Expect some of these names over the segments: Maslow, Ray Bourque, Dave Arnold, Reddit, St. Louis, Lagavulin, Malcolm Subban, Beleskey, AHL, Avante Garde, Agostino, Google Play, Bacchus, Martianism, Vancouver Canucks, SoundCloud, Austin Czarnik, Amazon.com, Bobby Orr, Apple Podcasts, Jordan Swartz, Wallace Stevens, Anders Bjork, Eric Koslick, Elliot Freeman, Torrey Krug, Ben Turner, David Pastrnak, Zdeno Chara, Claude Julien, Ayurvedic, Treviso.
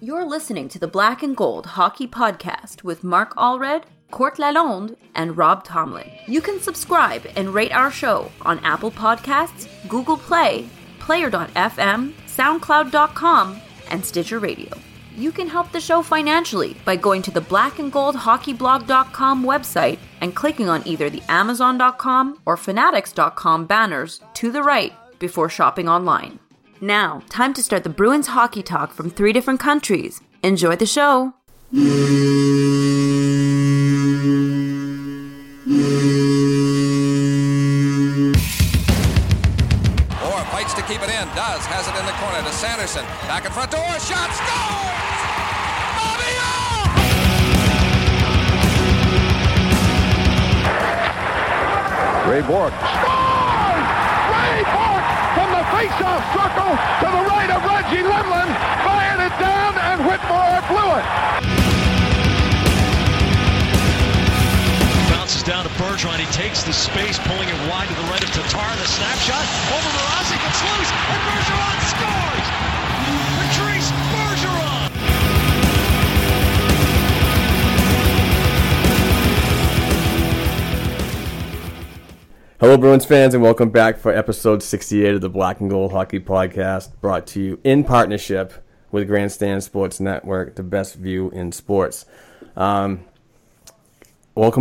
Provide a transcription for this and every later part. You're listening to the Black and Gold Hockey Podcast with Mark Allred, Court Lalonde, and Rob Tomlin. You can subscribe and rate our show on Apple Podcasts, Google Play, Player.fm, SoundCloud.com, and Stitcher Radio. You can help the show financially by going to the blackandgoldhockeyblog.com website and clicking on either the Amazon.com or Fanatics.com banners to the right before shopping online. Now, time to start the Bruins hockey talk from three different countries. Enjoy the show. Orr fights to keep it in, does, has it in the corner to Sanderson. Back in front to Orr, shot, scores! Bobby Orr! Ray Bourque. Scores! Ray Bourque from the face-off circle to the right of Reggie Lindland, fired it down, and Whitmore blew it. Bounces down to Bergeron. He takes the space, pulling it wide to the right of Tatar. The snapshot over Mrazek, gets loose, and Bergeron scores. Patrice Bergeron. Hello, Bruins fans, and welcome back for episode 68 of the Black and Gold Hockey Podcast, brought to you in partnership with Grandstand Sports Network, the best view in sports. Welcome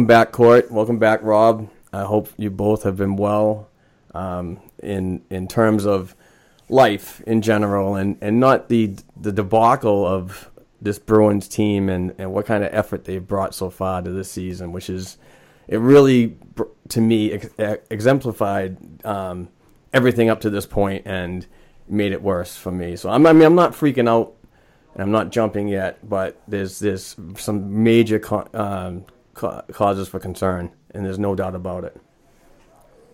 back, Court. Welcome back, Rob. I hope you both have been well in terms of life in general, and not the debacle of this Bruins team and what kind of effort they've brought so far to this season, which is... It really, to me, exemplified everything up to this point and made it worse for me. So, I'm not freaking out and I'm not jumping yet, but there's some major causes for concern, and there's no doubt about it.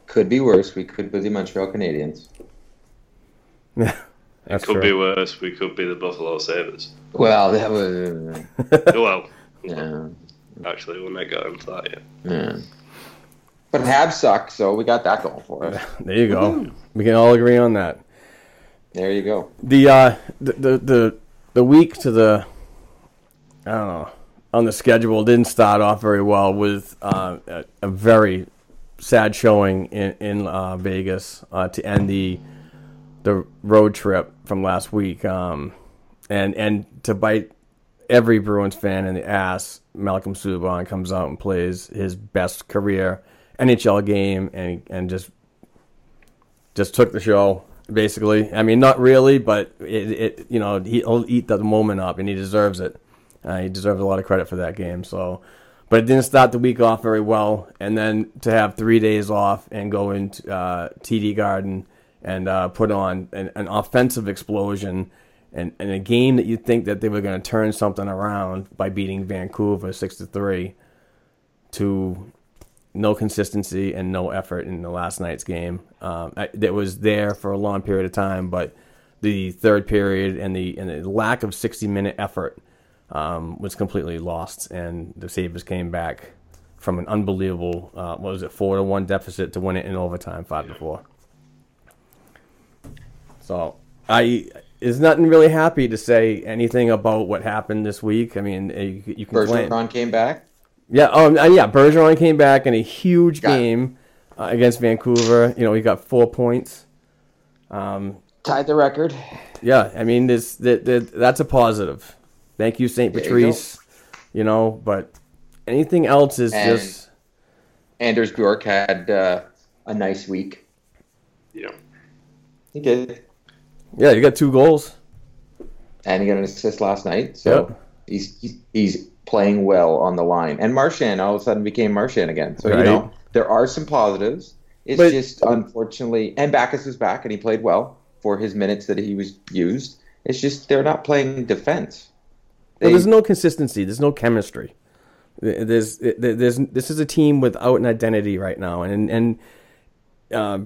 Could be worse. We could be the Montreal Canadiens. Yeah, it could be worse. We could be the Buffalo Sabres. Well, that was... well, yeah. Actually, we'll make it into that, yeah. But Habs suck, so we got that going for us. There you go. Mm-hmm. We can all agree on that. There you go. The week to the, I don't know, on the schedule didn't start off very well with a very sad showing in Vegas to end the road trip from last week, and to bite every Bruins fan in the ass. Malcolm Subban comes out and plays his best career NHL game and just took the show, basically. I mean, not really, but it you know, he'll eat the moment up, and he deserves it. He deserves a lot of credit for that game. So, but it didn't start the week off very well, and then to have 3 days off and go into TD Garden and put on an offensive explosion. And a game that you think that they were going to turn something around by beating Vancouver 6-3, to no consistency and no effort in the last night's game. That was there for a long period of time, but the third period and the lack of 60-minute effort was completely lost. And the Sabres came back from an unbelievable 4-1 deficit to win it in overtime, 5-4. So It's nothing really happy to say anything about what happened this week. I mean, you can Bergeron blame. Came back? Yeah, Bergeron came back in a huge game against Vancouver. You know, he got 4 points. Tied the record. Yeah, I mean, that's a positive. Thank you, St. Patrice. You know, but anything else is just... Anders Bjork had a nice week. Yeah. He did. Yeah, you got 2 goals, and he got an assist last night. So yep. He's playing well on the line. And Marchand all of a sudden became Marchand again. So right. You know, There are some positives. It's just unfortunately, and Backes is back, and he played well for his minutes that he was used. It's just they're not playing defense. But there's no consistency. There's no chemistry. This is a team without an identity right now, and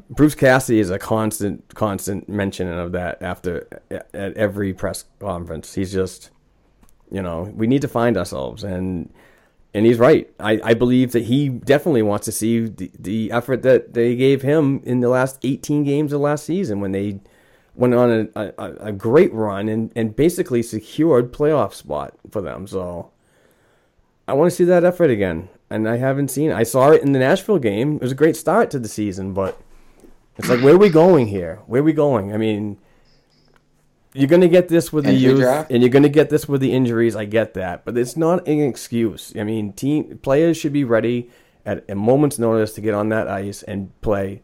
Bruce Cassidy is a constant mention of that after at every press conference. He's just, we need to find ourselves, and he's right. I believe that he definitely wants to see the effort that they gave him in the last 18 games of last season when they went on a great run and basically secured playoff spot for them. So I want to see that effort again, and I haven't seen it. I saw it in the Nashville game. It was a great start to the season, but it's like, where are we going here? Where are we going? I mean, you're going to get this with the youth, and you're going to get this with the injuries. I get that, but it's not an excuse. I mean, players should be ready at a moment's notice to get on that ice and play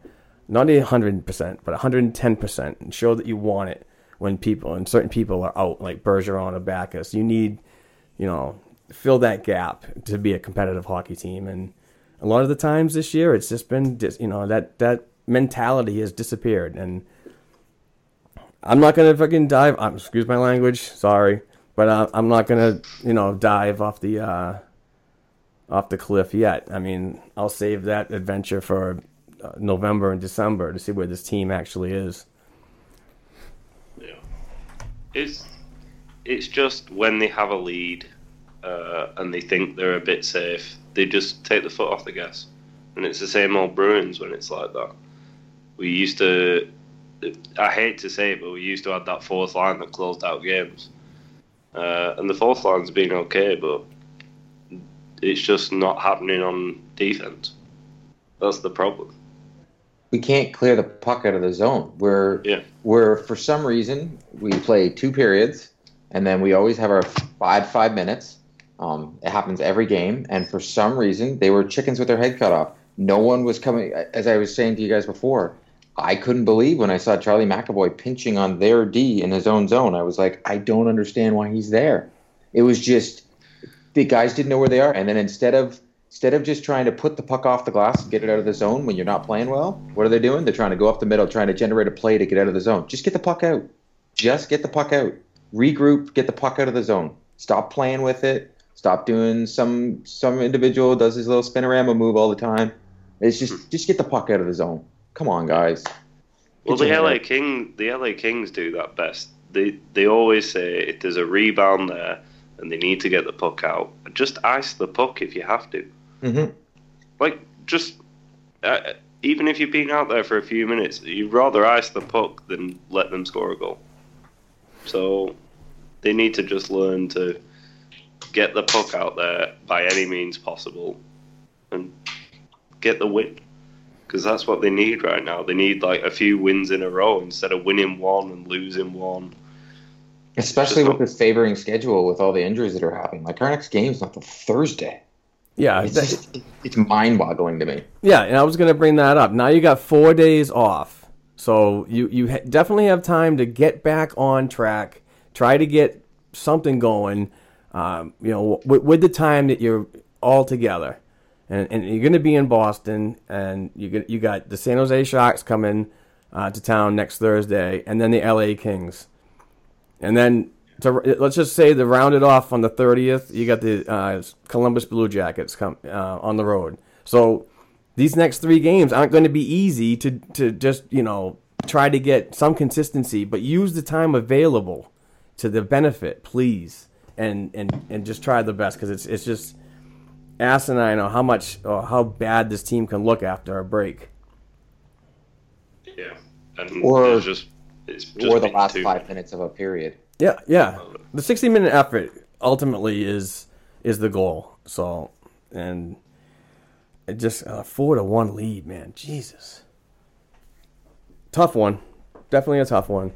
not 100%, but 110%, and show that you want it when certain people are out, like Bergeron or Backes. You need, fill that gap to be a competitive hockey team. And a lot of the times this year, it's just been, that mentality has disappeared. And I'm not going to fucking dive. Excuse my language. Sorry. But I'm not going to, dive off the cliff yet. I mean, I'll save that adventure for November and December to see where this team actually is. Yeah. It's just when they have a lead and they think they're a bit safe, they just take the foot off the gas. And it's the same old Bruins when it's like that. We used to... I hate to say it, but we used to have that fourth line that closed out games. And the fourth line's been okay, but it's just not happening on defense. That's the problem. We can't clear the puck out of the zone. We're for some reason, we play two periods, and then we always have our five minutes. It happens every game, and for some reason, they were chickens with their head cut off. No one was coming, as I was saying to you guys before, I couldn't believe when I saw Charlie McAvoy pinching on their D in his own zone. I was like, I don't understand why he's there. It was just the guys didn't know where they are. And then instead of just trying to put the puck off the glass and get it out of the zone when you're not playing well, what are they doing? They're trying to go up the middle, trying to generate a play to get out of the zone. Just get the puck out. Just get the puck out. Regroup, get the puck out of the zone. Stop playing with it. Stop doing some individual does his little spinorama move all the time. It's just get the puck out of the zone. Come on, guys. Well, the LA Kings do that best. They always say if there's a rebound there and they need to get the puck out, just ice the puck if you have to. Mm-hmm. Like, just even if you've been out there for a few minutes, you'd rather ice the puck than let them score a goal. So they need to just learn to get the puck out there by any means possible and get the win. Because that's what they need right now. They need like a few wins in a row instead of winning one and losing one. Especially with this favoring schedule with all the injuries that are happening. Like, our next game's not till Thursday. Yeah. It's mind-boggling to me. Yeah, and I was going to bring that up. Now you got 4 days off. So you definitely have time to get back on track, try to get something going, with the time that you're all together. And you're going to be in Boston, and you got the San Jose Sharks coming to town next Thursday, and then the LA Kings. And then, let's just say they round it off on the 30th, you got the Columbus Blue Jackets on the road. So these next three games aren't going to be easy to just, try to get some consistency, but use the time available to the benefit, please, and just try the best, because it's just... asinine on how much or how bad this team can look after a break. Yeah, and it's just the last 5 minutes of a period. Yeah. The 60-minute effort ultimately is the goal. So, and it just 4-1 lead, man. Jesus, tough one. Definitely a tough one.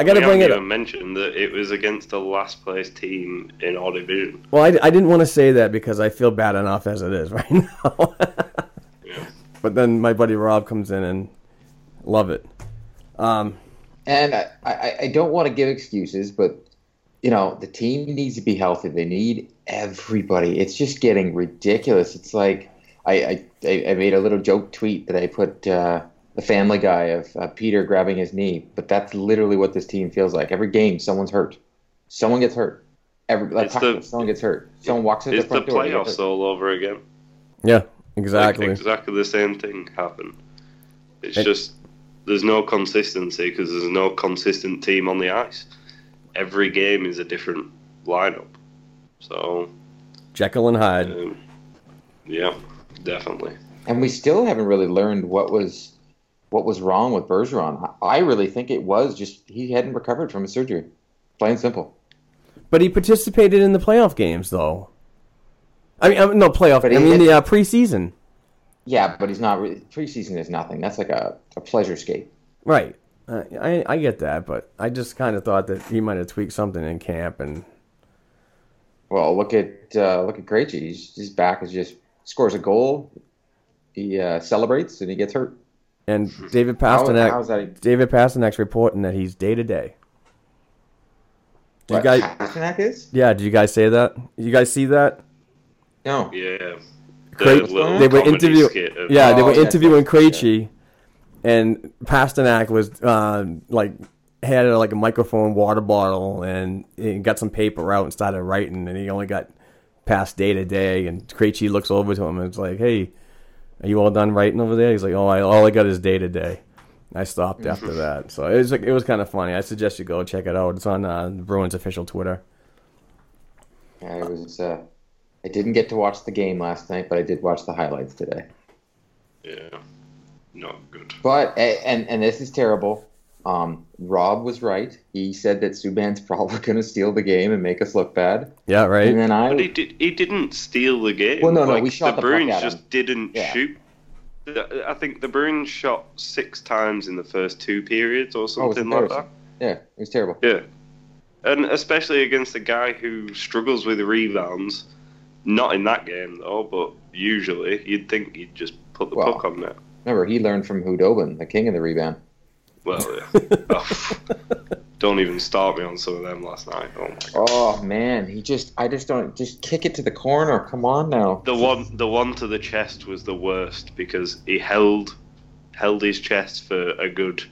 I got to bring it up. Mentioned that it was against the last place team in our division. Well, I didn't want to say that because I feel bad enough as it is right now. Yeah. But then my buddy Rob comes in and love it. And I don't want to give excuses, but the team needs to be healthy. They need everybody. It's just getting ridiculous. It's like I made a little joke tweet that I put the Family Guy of Peter grabbing his knee, but that's literally what this team feels like. Every game, someone's hurt. Someone gets hurt. Someone gets hurt. Someone walks into the front door. It's the playoffs all over again. Yeah, exactly. Like, exactly the same thing happened. It's just there's no consistency because there's no consistent team on the ice. Every game is a different lineup. So Jekyll and Hyde. Yeah, definitely. And we still haven't really learned what was wrong with Bergeron. I really think it was just he hadn't recovered from his surgery. Plain and simple. But he participated in the playoff games, though. I mean, preseason. Yeah, but he's not really, preseason is nothing. That's like a pleasure skate. Right. I get that, but I just kind of thought that he might have tweaked something in camp. And well, look at Krejci. His back is just scores a goal, he celebrates, and he gets hurt. And David Pastrnak. David Pasternak's reporting that he's day to day. What Pastrnak is? Yeah. Did you guys say that? You guys see that? No. Yeah. They were interviewing Krejci, yeah. And Pastrnak was had a microphone water bottle and he got some paper out and started writing, and he only got past day to day. And Krejci looks over to him and it's like, "Hey, are you all done writing over there?" He's like, "Oh, all I got is day to day." I stopped after that, so it was kind of funny. I suggest you go check it out. It's on the Bruins official Twitter. Yeah, it was. I didn't get to watch the game last night, but I did watch the highlights today. Yeah, not good. But and this is terrible. Rob was right. He said that Subban's probably going to steal the game and make us look bad. Yeah, right. And then but he didn't steal the game. Well, no, we shot the Bruins puck at him. Just didn't shoot. I think the Bruins shot 6 times in the first 2 periods or something like that. Yeah, it was terrible. Yeah, and especially against a guy who struggles with rebounds. Not in that game, though, but usually you'd think he'd just put the puck on net. Remember, he learned from Hudobin, the king of the rebound. Well, yeah. Don't even start me on some of them last night. Oh man, I just kick it to the corner. Come on now. The one to the chest was the worst because he held his chest for a good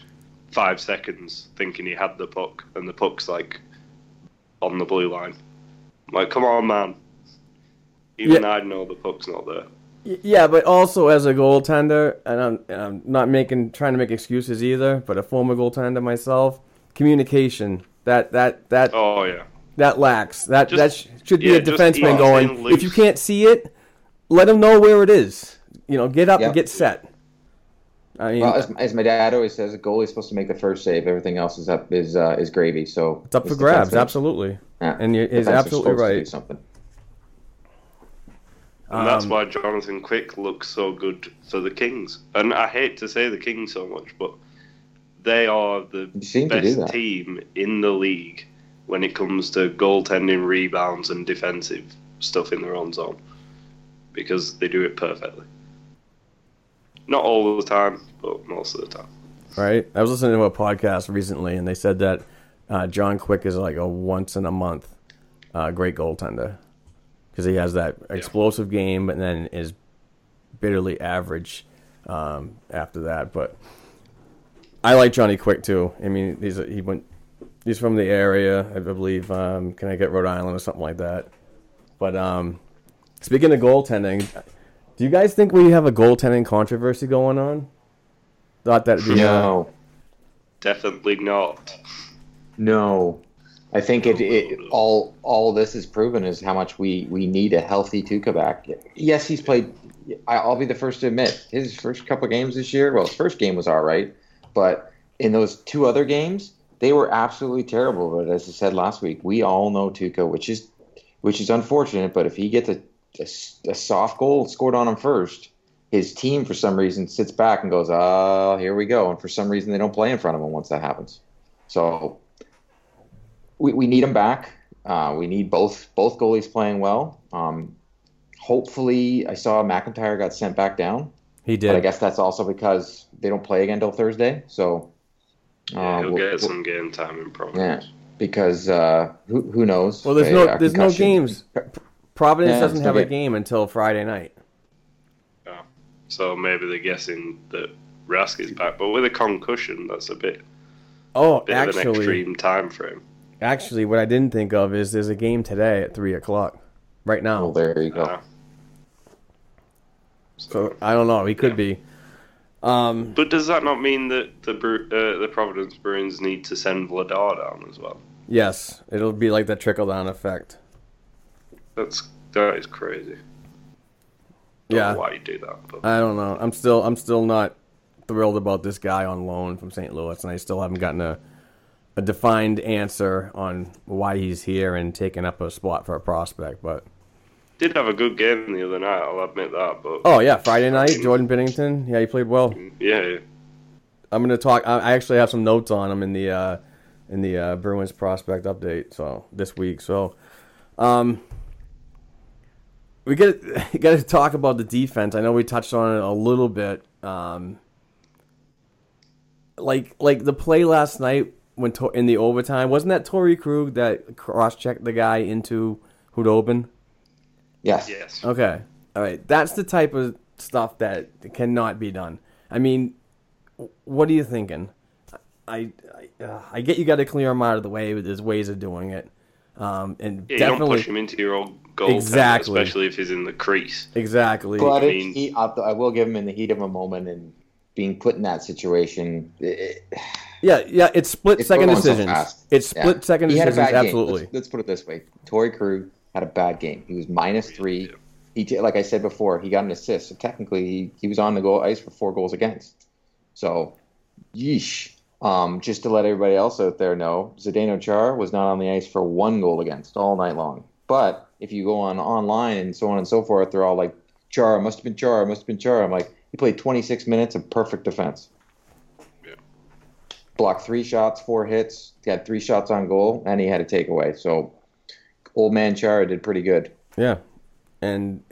5 seconds, thinking he had the puck, and the puck's on the blue line. I'm like, come on, man. I know the puck's not there. Yeah, but also as a goaltender, and I'm not trying to make excuses either, but a former goaltender myself, communication that that lacks. That should be a defenseman going. If you can't see it, let him know where it is. You know, get up and get set. I mean, well, as my dad always says, a goalie's supposed to make the first save. Everything else is gravy. So it's up for grabs, absolutely. Yeah, and he's absolutely right. And that's why Jonathan Quick looks so good for the Kings. And I hate to say the Kings so much, but they are the best team in the league when it comes to goaltending, rebounds, and defensive stuff in their own zone. Because they do it perfectly. Not all the time, but most of the time. Right. I was listening to a podcast recently, and they said that John Quick is like a once-in-a-month great goaltender. Because he has that explosive game, and then is bitterly average after that. But I like Johnny Quick too. I mean, he's from the area, I believe. Can I get Rhode Island or something like that? But speaking of goaltending, do you guys think we have a goaltending controversy going on? Thought that'd be no, definitely not. No. I think all this has proven is how much we need a healthy Tuca back. Yes, he's played. I'll be the first to admit his first couple of games this year. Well, his first game was all right, but in those 2 other games, they were absolutely terrible. But as I said last week, we all know Tuca, which is unfortunate. But if he gets a soft goal scored on him first, his team for some reason sits back and goes, "Ah, here we go." And for some reason, they don't play in front of him once that happens. So. We need him back. We need both goalies playing well. Hopefully, I saw McIntyre got sent back down. He did. But I guess that's also because they don't play again till Thursday. So he'll get some game time in Providence. Yeah, because who knows? Well, there's no games. Providence doesn't have a game until Friday night. Yeah. So maybe they're guessing that Rask is back. But with a concussion, that's a bit, of an extreme time frame. Actually, what I didn't think of is there's a game today at 3 o'clock. Right now. Oh, there you go. So I don't know. He could be. But does that not mean that the Providence Bruins need to send Vladar down as well? Yes, it'll be like that trickle down effect. That is crazy. I don't know why you do that? But. I don't know. I'm still not thrilled about this guy on loan from St. Louis, and I still haven't gotten a defined answer on why he's here and taking up a spot for a prospect, but. Did have a good game the other night, I'll admit that. But Friday night, Jordan Binnington. Yeah, he played well. Yeah. I'm going to talk. I actually have some notes on him in the Bruins prospect update. So this week, we got to talk about the defense. I know we touched on it a little bit. Like the play last night when in the overtime, wasn't that Torrey Krug that cross-checked the guy into Hudobin? Yes. Okay. All right. That's the type of stuff that cannot be done. I mean, what are you thinking? I get you got to clear him out of the way, but there's ways of doing it. You don't push him into your old goal. Exactly. Tender, especially if he's in the crease. Exactly. But I will give him in the heat of a moment and being put in that situation. It's split-second decisions. It's split-second decisions, absolutely. Let's put it this way. Torrey Krug had a bad game. He was -3. He, like I said before, he got an assist. So technically, he was on the goal ice for 4 goals against. So, yeesh. Just to let everybody else out there know, Zdeno Chara was not on the ice for 1 goal against all night long. But if you go online and so on and so forth, they're all like, Chara must have been Chara, must have been Chara. I'm like, he played 26 minutes of perfect defense. Yeah. Blocked 3 shots, 4 hits. He had 3 shots on goal, and he had a takeaway. So. Old man Chara did pretty good. Yeah. And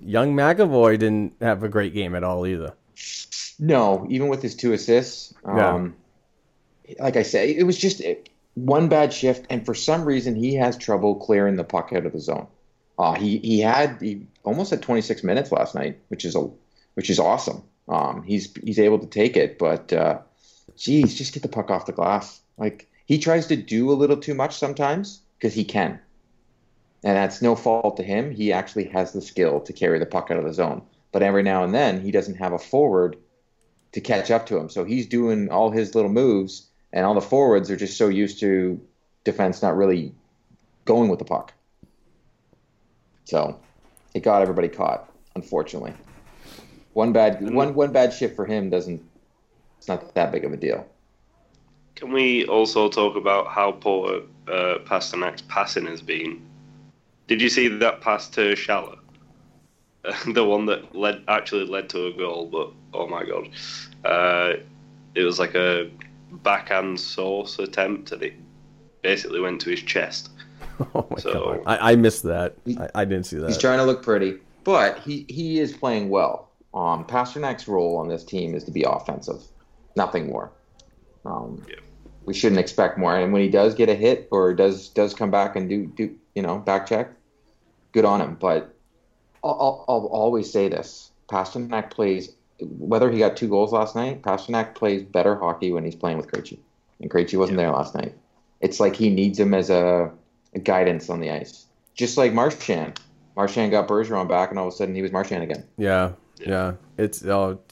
young McAvoy didn't have a great game at all either. No, even with his 2 assists. Like I say, it was just one bad shift, and for some reason he has trouble clearing the puck out of the zone. He almost had 26 minutes last night, which is awesome. He's able to take it, but geez, just get the puck off the glass. Like he tries to do a little too much sometimes because he can. And that's no fault to him. He actually has the skill to carry the puck out of the zone. But every now and then, he doesn't have a forward to catch up to him. So he's doing all his little moves, and all the forwards are just so used to defense not really going with the puck. So it got everybody caught, unfortunately. One bad shift for him it's not that big of a deal. Can we also talk about how poor Pasternak's passing has been? Did you see that pass to Shallow? The one that actually led to a goal, but oh my God. It was like a backhand sauce attempt, and it basically went to his chest. Oh my God. I missed that. I didn't see that. He's trying to look pretty, but he is playing well. Pasternak's role on this team is to be offensive, nothing more. We shouldn't expect more. And when he does get a hit or does come back and do back check, good on him. But I'll always say this. Pastrnak plays, whether he got 2 goals last night, Pastrnak plays better hockey when he's playing with Krejci. And Krejci wasn't there last night. It's like he needs him as a guidance on the ice. Just like Marchand. Marchand got Bergeron back, and all of a sudden he was Marchand again. Yeah. It's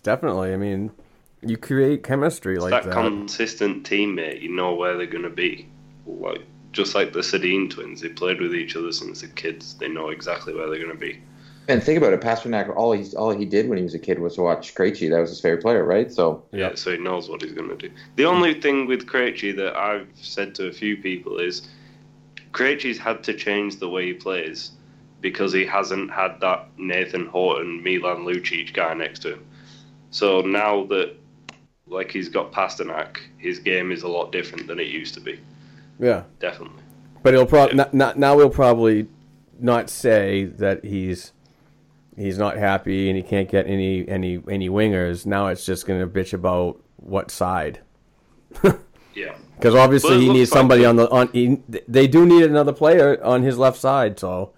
definitely, I mean, you create chemistry like that. That consistent teammate, you know where they're going to be. Like, just like the Sedin twins, they played with each other since the kids. They know exactly where they're going to be. And think about it, Pastrnak, all he did when he was a kid was to watch Krejci. That was his favorite player, right? So so he knows what he's going to do. The only thing with Krejci that I've said to a few people is Krejci's had to change the way he plays because he hasn't had that Nathan Horton, Milan Lucic guy next to him. So now that he's got Pastrnak, his game is a lot different than it used to be. Yeah, definitely. But he'll probably now he'll probably not say that he's not happy and he can't get any wingers. Now it's just going to bitch about what side. Yeah, because obviously he needs somebody on the. They do need another player on his left side. So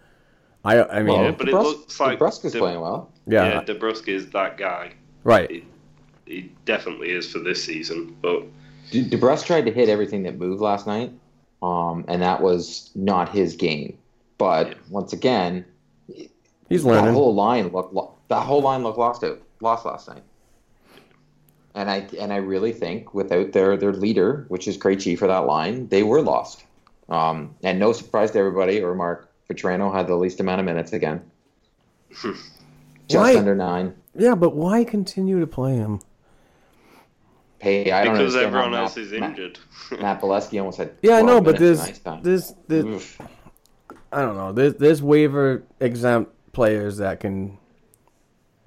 I mean, yeah, but DeBrusk, it looks like DeBrusk is playing well. Yeah, DeBrusk is that guy. Right. He definitely is for this season. But DeBrusk tried to hit everything that moved last night, and that was not his game. But once again, he's learning. That whole line looked lost last night. And I really think without their leader, which is Krejci for that line, they were lost. And no surprise to everybody, or Mark Vatrano had the least amount of minutes again. Just under 9. Yeah, but why continue to play him? Hey, I don't know. Because everyone else is injured. Matt Beleskey almost had. Yeah, I know, but this I don't know. There's waiver exempt players that can.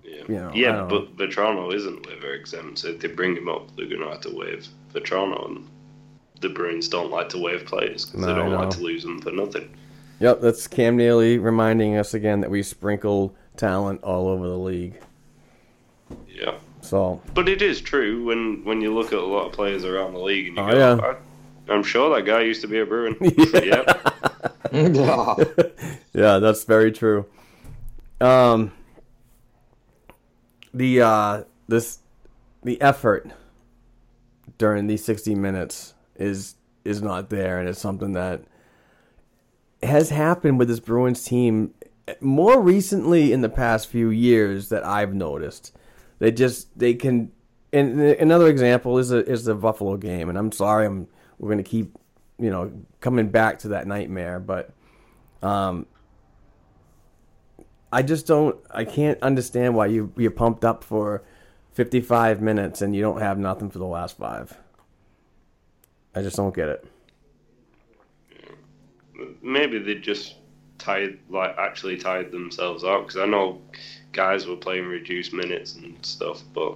Yeah, but Vatrano isn't waiver exempt, so if they bring him up, they're going to have to waive Vatrano. And the Bruins don't like to waive players because they don't like to lose them for nothing. Yep, that's Cam Neely reminding us again that we sprinkle talent all over the league. Yeah. So, but it is true when you look at a lot of players around the league and you go, yeah. I'm sure that guy used to be a Bruin. Yeah. Yeah, that's very true. The effort during these 60 minutes is not there, and it's something that has happened with this Bruins team more recently in the past few years that I've noticed. They can. And another example is the Buffalo game, and I'm sorry, we're going to keep coming back to that nightmare, but I can't understand why you're pumped up for 55 minutes and you don't have nothing for the last 5. I just don't get it. Maybe they just tired themselves out, because I know guys were playing reduced minutes and stuff, but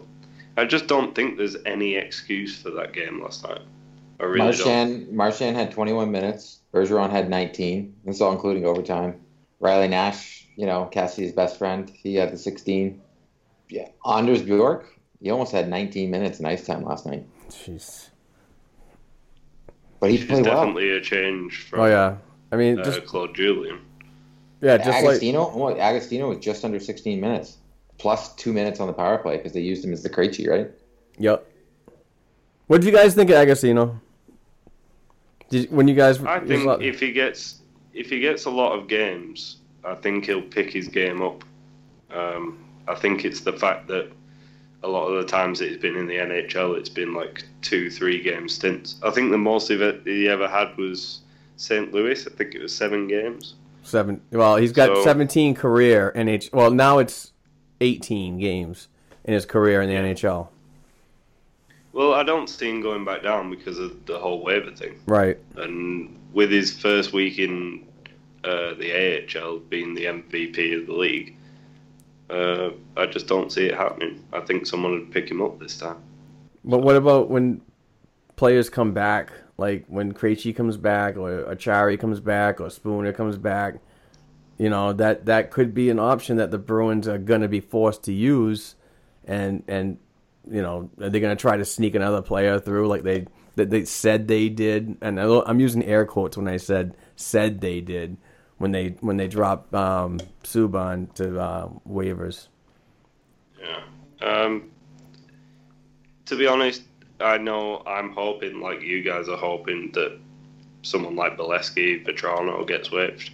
I just don't think there's any excuse for that game last night. I really don't. Marchand had 21 minutes. Bergeron had 19. That's all including overtime. Riley Nash, Cassidy's best friend, he had the 16. Yeah, Anders Bjork, he almost had 19 minutes in ice time last night. Jeez. But he played well. Definitely a change from Claude Julien. Yeah, just Agostino, Agostino was just under 16 minutes, plus 2 minutes on the power play because they used him as the Krejci, right? Yep. What did you guys think of Agostino? I think if he gets a lot of games, I think he'll pick his game up. I think it's the fact that a lot of the times that he's been in the NHL, it's been like 2-3 game stints. I think the most he ever had was St. Louis. I think it was 7 games. 7. Well, he's got 17 career NHL. Well, now it's 18 games in his career in the NHL. Well, I don't see him going back down because of the whole waiver thing. Right. And with his first week in the AHL being the MVP of the league, I just don't see it happening. I think someone would pick him up this time. But what about when players come back, like when Krejci comes back or Achari comes back or Spooner comes back? That could be an option that the Bruins are going to be forced to use and are they going to try to sneak another player through like they said they did? And I'm using air quotes when I said they did when they dropped Subban to waivers. Yeah. To be honest, I know I'm hoping, like you guys are hoping, that someone like Beleskey, Vatrano gets waived.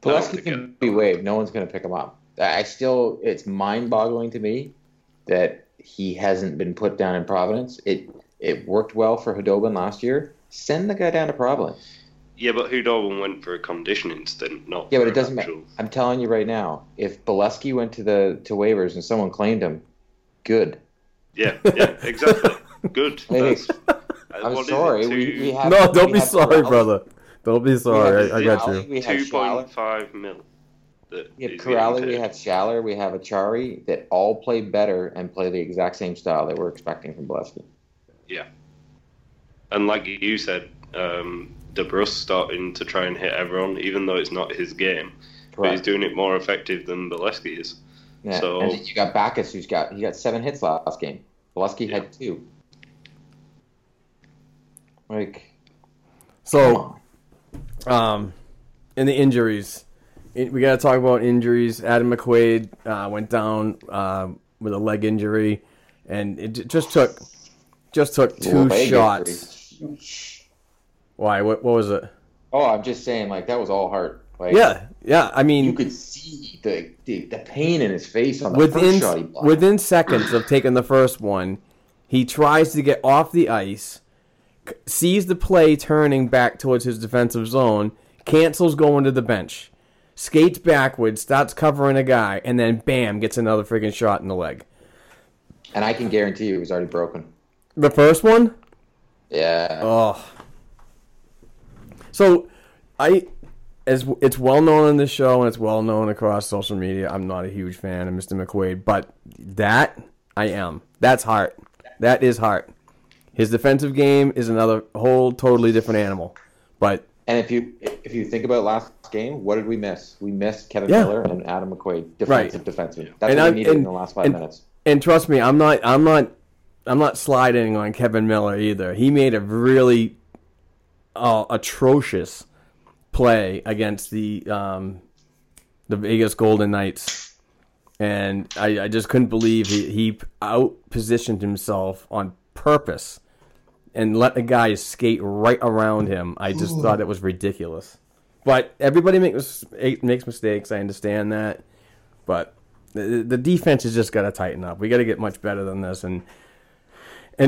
Beleskey can be waived. No one's going to pick him up. It's mind-boggling to me that he hasn't been put down in Providence. It worked well for Hudobin last year. Send the guy down to Providence. Yeah, but Hudobin went for a conditioning stint, not. Yeah, but it doesn't matter. I'm telling you right now, if Beleskey went to waivers and someone claimed him, good. Yeah, exactly. Good. I'm sorry. Don't be sorry, brother. Don't be sorry. I got you. We have 2.5 mil. We have Corrali, we have Schaller, we have Achari that all play better and play the exact same style that we're expecting from Beleskey. Yeah. And like you said, DeBrusk starting to try and hit everyone, even though it's not his game. Correct. But he's doing it more effective than Beleskey is. Yeah. So, and you got Bacchus, he got 7 hits last game. Beleskey had 2. So, in the injuries, we got to talk about injuries. Adam McQuaid went down with a leg injury, and it just took two shots. Injury. Why? What was it? Oh, I'm just saying, like, that was all heart. Like, yeah. I mean, you could see the pain in his face on the first shot he blocked. Within seconds of taking the first one, he tries to get off the ice, sees the play turning back towards his defensive zone, cancels going to the bench, skates backwards, starts covering a guy, and then bam, gets another freaking shot in the leg. And I can guarantee you it was already broken. The first one? Yeah. Oh. So, as it's well known in this show and it's well known across social media, I'm not a huge fan of Mr. McQuaid, but that I am. That's heart. That is heart. His defensive game is another whole totally different animal. But and if you think about last game, what did we miss? We missed Kevin Miller and Adam McQuaid, defenseman. That's what we needed in the last 5 minutes. And trust me, I'm not sliding on Kevin Miller either. He made a really atrocious play against the Vegas Golden Knights, and I just couldn't believe he out-positioned himself on purpose and let a guy skate right around him. I just thought it was ridiculous. But everybody makes mistakes. I understand that, but the defense has just got to tighten up. We got to get much better than this, and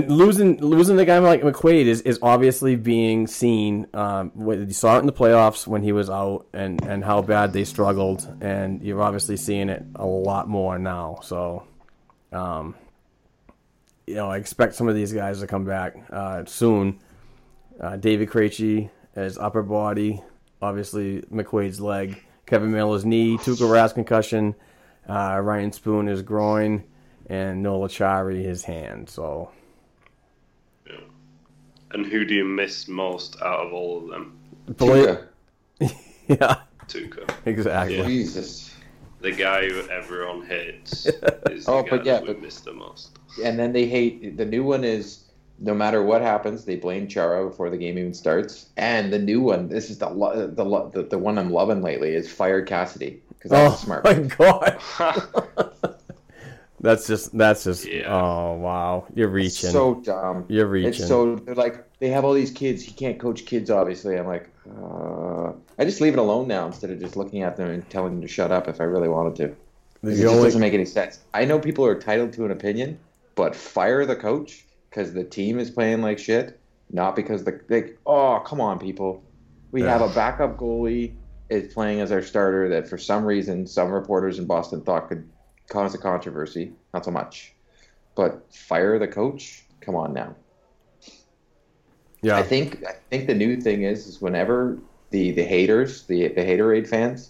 losing the guy like McQuaid is obviously being seen. You saw it in the playoffs when he was out, and how bad they struggled, and you're obviously seeing it a lot more now. So, I expect some of these guys to come back soon. David Krejci as upper body, obviously McQuaid's leg, Kevin Miller's knee, Tuukka Rask concussion, Ryan Spoon his groin, and Nola Chari his hand. So, yeah. And who do you miss most out of all of them? Tuca. Yeah. Tuca. Exactly. Yeah. Jesus. The guy who everyone hates is the guy we miss the most. And then they hate, the new one is, no matter what happens, they blame Chara before the game even starts. And the new one, this is the one I'm loving lately, is fire Cassidy. That's smart. Oh, my God. That's just. Yeah. Oh, wow. You're reaching. It's so dumb. You're reaching. It's so, like, they have all these kids. He can't coach kids, obviously. I'm like, I just leave it alone now instead of just looking at them and telling them to shut up if I really wanted to. It just doesn't make any sense. I know people are entitled to an opinion, but fire the coach because the team is playing like shit, not because come on, people. We have a backup goalie is playing as our starter that for some reason some reporters in Boston thought could cause a controversy. Not so much. But fire the coach? Come on now. Yeah. I think the new thing is whenever the haters, the haterade fans,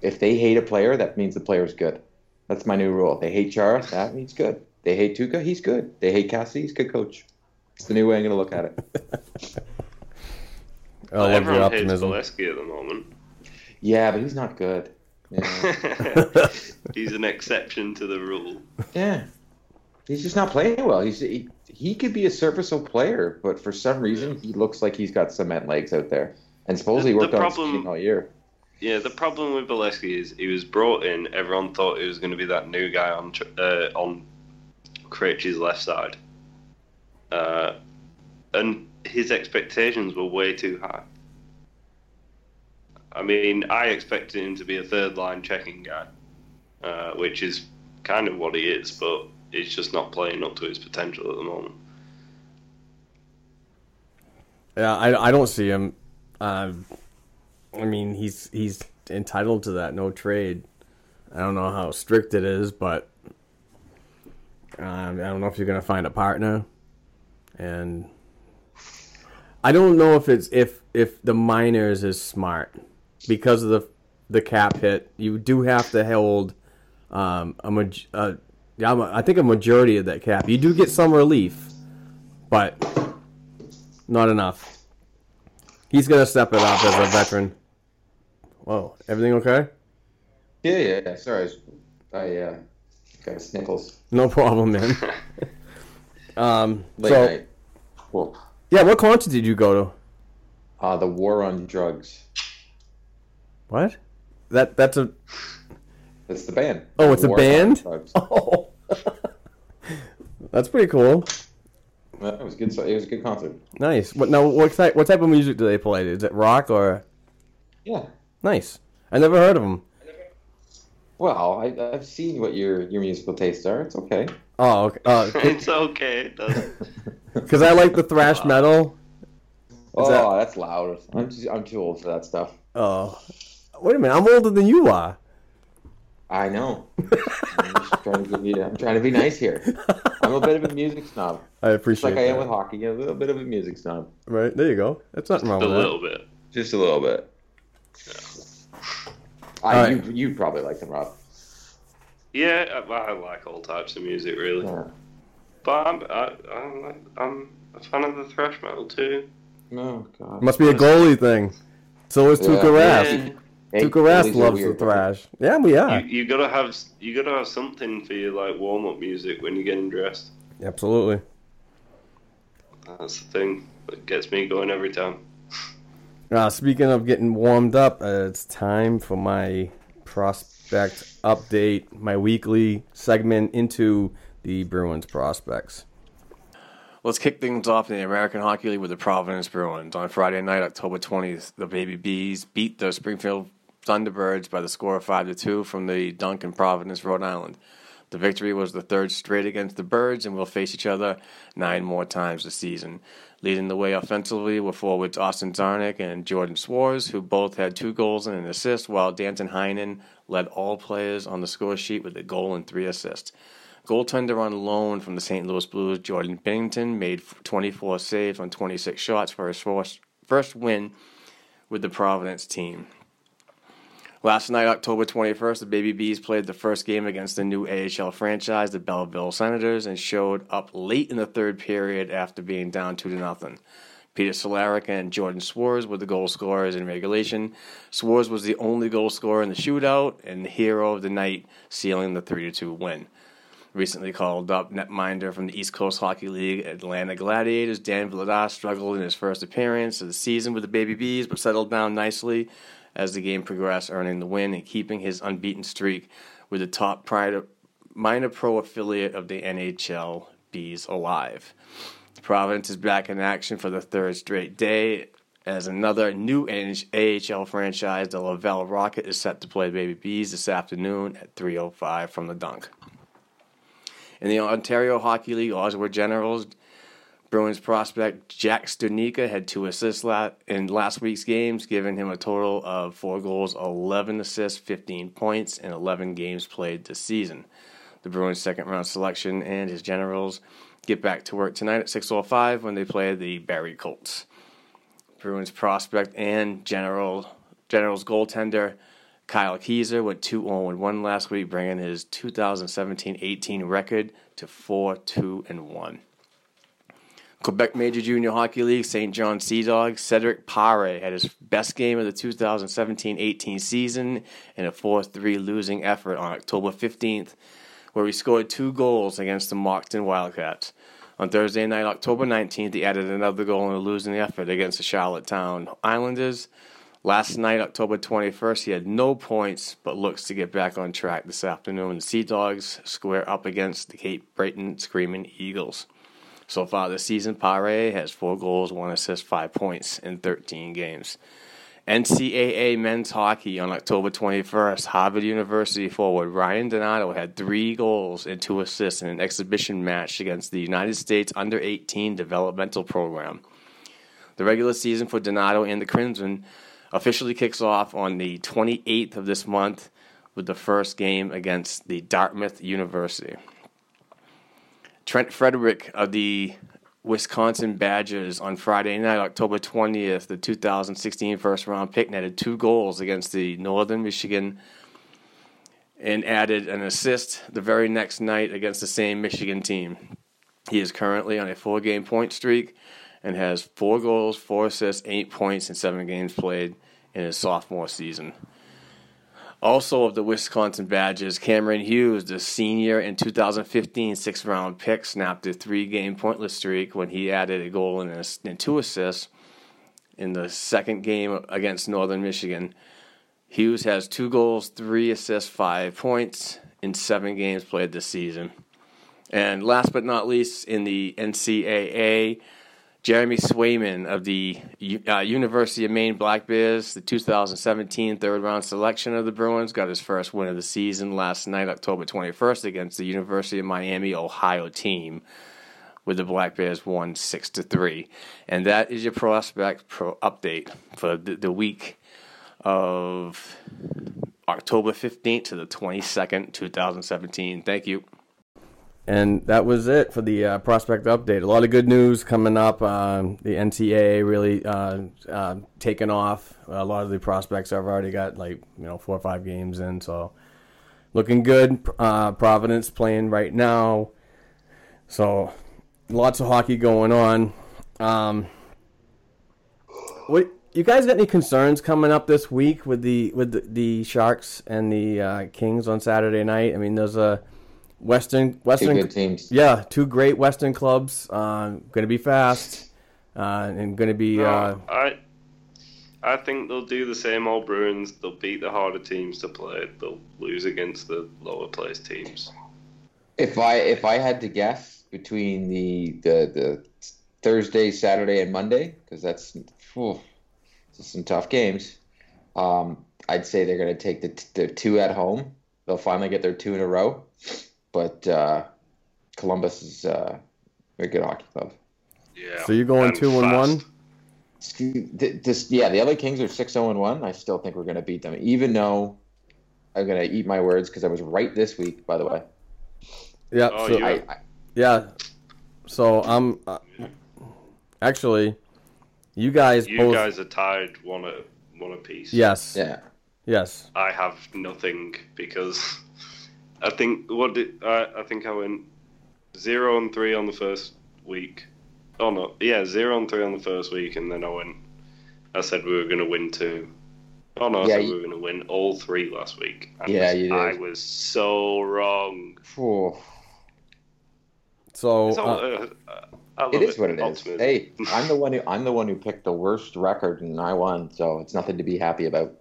if they hate a player, that means the player's good. That's my new rule. They hate Chara, that means good. They hate Tuca, he's good. They hate Cassie, he's a good coach. It's the new way I'm going to look at it. I love everyone optimism. Hates Beleskey at the moment. Yeah, but he's not good. Yeah. He's an exception to the rule. Yeah. He's just not playing well. He could be a serviceable player, but for some reason he looks like he's got cement legs out there. And supposedly worked on his team all year. Yeah, the problem with Beleskey is he was brought in, everyone thought he was going to be that new guy on Krejci's left side. And his expectations were way too high. I mean, I expected him to be a third-line checking guy, which is kind of what he is, but he's just not playing up to his potential at the moment. Yeah, I don't see him. I mean, he's entitled to that no trade. I don't know how strict it is, but I don't know if you're going to find a partner, and I don't know if it's if the minors is smart because of the cap hit. You do have to hold a majority of that cap. You do get some relief, but not enough. He's going to step it up as a veteran. Whoa, everything okay? Yeah. Sorry. I got sniffles. No problem, man. Late night. Cool. Yeah, what concert did you go to? The War on Drugs. What? That's a... It's the band. Oh, it's a band? Oh. That's pretty cool. That was good. It was a good concert. Nice. What type of music do they play? Is it rock or... Yeah. Nice. I never heard of them. Well, I've seen what your musical tastes are. It's okay. Oh, okay. It's okay. It doesn't. Because I like the thrash metal. That's loud. I'm too old for that stuff. Oh. Wait a minute. I'm older than you are. I know. I'm trying to be nice here. I'm a bit of a music snob. I appreciate it. Like I am with hockey. I'm a little bit of a music snob. Right. There you go. That's nothing wrong with that. Just a little bit. Yeah. Right. You probably like them, Rob. Yeah, I like all types of music, really. Yeah. But I'm a fan of the thrash metal, too. Oh, God. Must be a goalie thing. So is Tuukka Rask. Yeah. Hey, Tuukka Rask loves the thrash. Yeah, we are. You gotta have something for your like warm up music when you're getting dressed. Absolutely. That's the thing that gets me going every time. Speaking of getting warmed up, it's time for my prospect update, my weekly segment into the Bruins prospects. Let's kick things off in the American Hockey League with the Providence Bruins. On Friday night, October 20th, the Baby Bees beat the Springfield Thunderbirds by the score of 5-2 from the dunk in Providence, Rhode Island. The victory was the third straight against the Birds and will face each other 9 more times this season. Leading the way offensively were forwards Austin Czarnik and Jordan Swartz, who both had 2 goals and an assist, while Danton Heinen led all players on the score sheet with a goal and 3 assists. Goaltender on loan from the St. Louis Blues, Jordan Binnington, made 24 saves on 26 shots for his first win with the Providence team. Last night, October 21st, the Baby Bees played the first game against the new AHL franchise, the Belleville Senators, and showed up late in the third period after being down 2-0. Peter Solaric and Jordan Swartz were the goal scorers in regulation. Swartz was the only goal scorer in the shootout and the hero of the night, sealing the 3-2 win. Recently called up netminder from the East Coast Hockey League Atlanta Gladiators, Dan Vladar struggled in his first appearance of the season with the Baby Bees, but settled down nicely as the game progressed, earning the win and keeping his unbeaten streak with the top minor pro affiliate of the NHL Bees alive. Providence is back in action for the third straight day as another new AHL franchise, the Laval Rocket, is set to play Baby Bees this afternoon at 3:05 from the dunk. In the Ontario Hockey League, Oshawa Generals, Bruins prospect Jack Studnicka had 2 assists in last week's games, giving him a total of 4 goals, 11 assists, 15 points, and 11 games played this season. The Bruins' second-round selection and his Generals get back to work tonight at 6:05 when they play the Barrie Colts. Bruins prospect and Generals goaltender Kyle Kieser went 2-0-1 last week, bringing his 2017-18 record to 4-2-1. Quebec Major Junior Hockey League, St. John Sea Dogs, Cedric Paré had his best game of the 2017-18 season in a 4-3 losing effort on October 15th, where he scored 2 goals against the Moncton Wildcats. On Thursday night, October 19th, he added another goal in a losing effort against the Charlottetown Islanders. Last night, October 21st, he had no points, but looks to get back on track this afternoon. The Sea Dogs square up against the Cape Breton Screaming Eagles. So far this season, Paré has 4 goals, 1 assist, 5 points in 13 games. NCAA men's hockey on October 21st, Harvard University forward Ryan Donato had 3 goals and 2 assists in an exhibition match against the United States Under-18 Developmental Program. The regular season for Donato and the Crimson officially kicks off on the 28th of this month with the first game against the Dartmouth University. Trent Frederick of the Wisconsin Badgers on Friday night, October 20th, the 2016 first-round pick netted 2 goals against the Northern Michigan and added an assist the very next night against the same Michigan team. He is currently on a 4-game point streak and has 4 goals, 4 assists, 8 points, and 7 games played in his sophomore season. Also of the Wisconsin Badgers, Cameron Hughes, the senior in 2015 6th-round pick, snapped a 3-game pointless streak when he added a goal and 2 assists in the second game against Northern Michigan. Hughes has 2 goals, 3 assists, 5 points in 7 games played this season. And last but not least, in the NCAA, Jeremy Swayman of the University of Maine Black Bears, the 2017 third-round selection of the Bruins, got his first win of the season last night, October 21st, against the University of Miami, Ohio team, with the Black Bears won 6-3. And that is your prospect update for the week of October 15th to the 22nd, 2017. Thank you. And that was it for the prospect update. A lot of good news coming up. The NCAA really taking off. A lot of the prospects have already got 4 or 5 games in, so looking good. Providence playing right now, so lots of hockey going on. What you guys got any concerns coming up this week with the Sharks and the Kings on Saturday night? I mean, there's a Western two good teams. Yeah, 2 great Western clubs. Going to be fast and going to be. I think they'll do the same old Bruins. They'll beat the harder teams to play. They'll lose against the lower placed teams. If I had to guess between the Thursday, Saturday, and Monday, because that's some tough games. I'd say they're going to take the 2 at home. They'll finally get their 2 in a row. But Columbus is a good hockey club. Yeah. So you're going 2-1? Yeah, the LA Kings are 6-0-1. I still think we're going to beat them, even though I'm going to eat my words because I was right this week, by the way. Yeah. Oh, so yeah. So I'm actually, you guys are tied one apiece. Yes. Yeah. Yes. I have nothing because. I think I went 0-3 on the first week. Oh no, yeah, 0-3 on the first week, and then I said we were going to win 2. Oh no, we were going to win all 3 last week. You did. I was so wrong. Oh. So it is what it is. Hey, I'm the one who picked the worst record, and I won, so it's nothing to be happy about.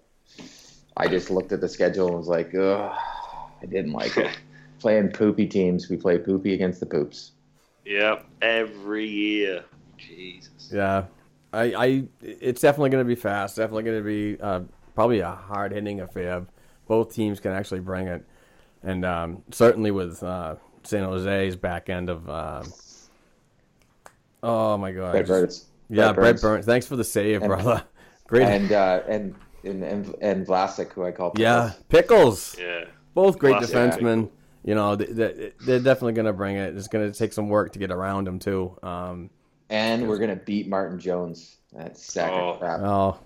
I just looked at the schedule and was like, ugh. I didn't like it. Playing poopy teams, we play poopy against the poops. Yep, every year. Jesus. Yeah, it's definitely going to be fast. Definitely going to be probably a hard-hitting affair. Both teams can actually bring it, and certainly with San Jose's back end of. Oh my God. Brad Burns. Yeah, Brad Burns. Thanks for the save, brother. Great. And Vlasic, who I call Pickles. Yeah, Pickles. Yeah. Both great defensemen, they're definitely going to bring it. It's going to take some work to get around them, too. And we're going to beat Martin Jones. That's sack of crap. Oh,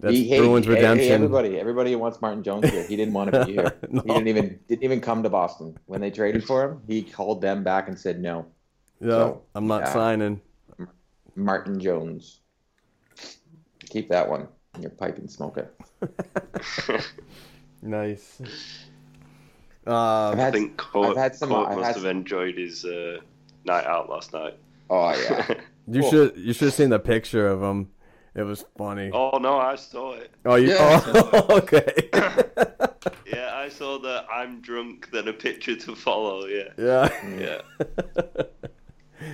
that's Bruins redemption. Hey, everybody who wants Martin Jones here. He didn't want to be here. No. He didn't even come to Boston. When they traded for him, he called them back and said no. Yeah, so, I'm not signing. Martin Jones. Keep that one in your pipe and smoke it. Nice. I think Court must have enjoyed his night out last night. Oh yeah. You should have seen the picture of him. It was funny. Oh no, I saw it. Oh, okay. Yeah, I saw the I'm drunk, then a picture to follow. Yeah. Yeah. Yeah.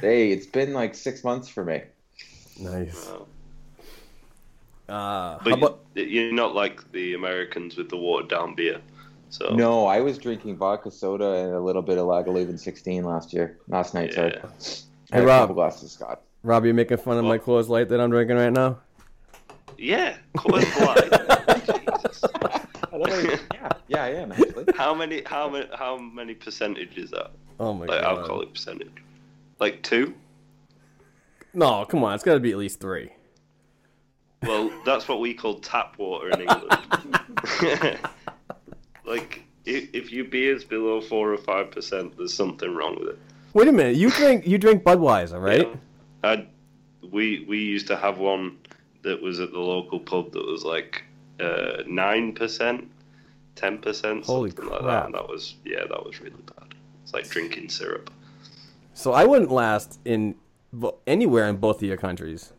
Hey, it's been 6 months for me. Nice. Wow. But you're not like the Americans with the watered down beer. So no, I was drinking vodka soda and a little bit of Lagavulin 16 last night. Yeah. So I had a couple glasses of scotch. Rob, you making fun of my Coors Light that I'm drinking right now? Yeah, Coors Light. Jesus. Yeah, I am actually. How many percentage is that? Oh my god, alcoholic percentage. 2? No, come on, it's got to be at least 3. Well, that's what we call tap water in England. If your beer's below 4 or 5%, there's something wrong with it. Wait a minute, you drink Budweiser, right? Yeah. We used to have one that was at the local pub that was 9%, 10%, holy something crap. Like that. And that was really bad. It's like drinking syrup. So I wouldn't last in anywhere in both of your countries.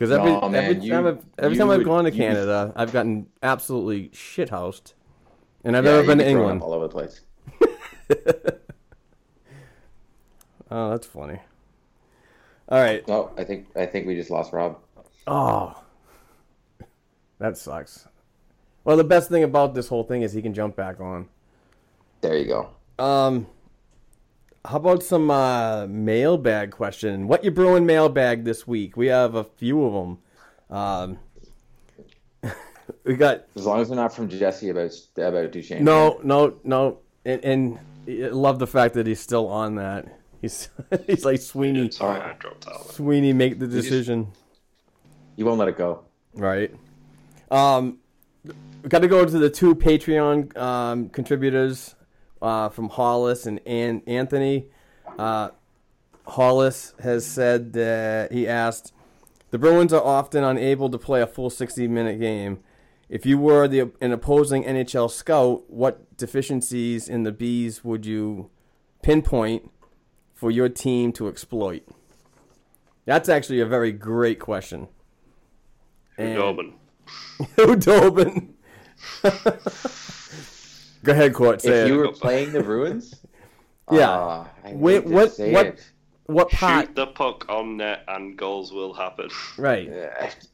Because every time I've gone to Canada, I've gotten absolutely shithoused, and I've never been to England. All over the place. Oh, that's funny. All right. Oh, I think we just lost Rob. Oh, that sucks. Well, the best thing about this whole thing is he can jump back on. There you go. How about some mailbag question? What you brewing mailbag this week? We have a few of them. We got, as long as they're not from Jesse about Duchesne. No. And love the fact that he's still on that. He's like Sweeney. Yeah, sorry, I dropped out. Sweeney, make the decision. You won't let it go, right? Got to go to the two Patreon contributors. From Hollis and Anthony. Hollis has said that he asked, the Bruins are often unable to play a full 60-minute game. If you were an opposing NHL scout, what deficiencies in the Bees would you pinpoint for your team to exploit? That's actually a very great question. Hudobin. Go ahead, Court. Say if you were playing the Bruins, yeah. What part? Shoot the puck on net, and goals will happen. Right.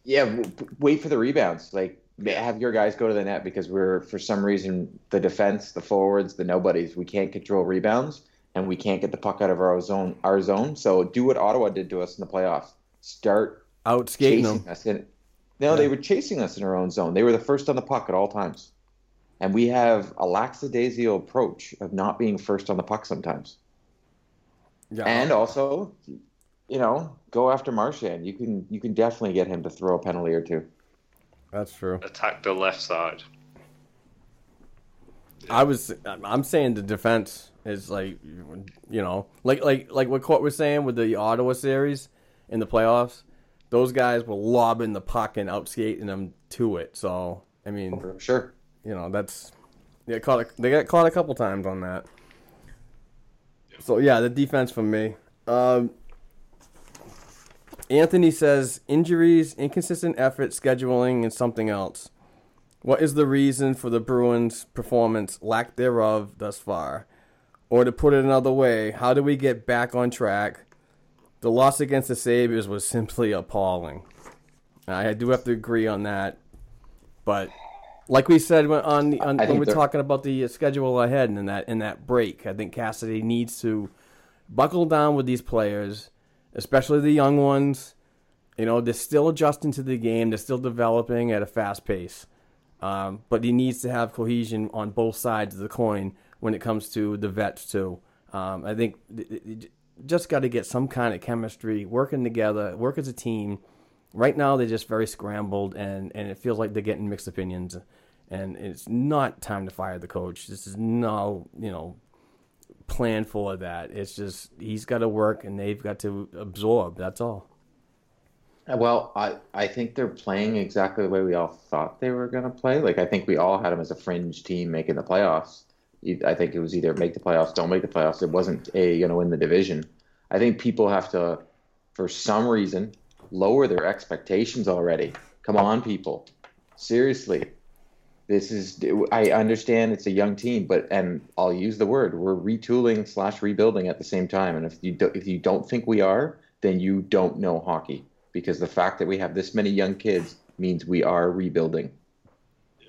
Yeah. Wait for the rebounds. Like, have your guys go to the net because we're, for some reason, the defense, the forwards, the nobodies, we can't control rebounds, and we can't get the puck out of our zone. So do what Ottawa did to us in the playoffs. Start outskating them. They were chasing us in our own zone. They were the first on the puck at all times. And we have a lackadaisical approach of not being first on the puck sometimes. Yeah. And also, go after Marchand. You can definitely get him to throw a penalty or two. That's true. Attack the left side. I'm saying the defense is like what Court was saying with the Ottawa series in the playoffs. Those guys were lobbing the puck and outskating them to it. So I mean, oh, sure. They got caught a couple times on that. So, yeah, the defense from me. Anthony says, injuries, inconsistent effort, scheduling, and something else. What is the reason for the Bruins' performance, lack thereof, thus far? Or to put it another way, how do we get back on track? The loss against the Sabres was simply appalling. I do have to agree on that, but... Like we said when we were talking about the schedule ahead and in that break, I think Cassidy needs to buckle down with these players, especially the young ones. They're still adjusting to the game. They're still developing at a fast pace. But he needs to have cohesion on both sides of the coin when it comes to the vets, too. I think just got to get some kind of chemistry, working together, work as a team. Right now, they're just very scrambled, and it feels like they're getting mixed opinions. And it's not time to fire the coach. This is no, plan full of that. It's just he's got to work, and they've got to absorb. That's all. Well, I think they're playing exactly the way we all thought they were going to play. Like, I think we all had them as a fringe team making the playoffs. I think it was either make the playoffs, don't make the playoffs. It wasn't win the division. I think people have to, for some reason... lower their expectations already. Come on, people. Seriously. I understand it's a young team, but I'll use the word, we're retooling / rebuilding at the same time. And if you don't think we are, then you don't know hockey. Because the fact that we have this many young kids means we are rebuilding.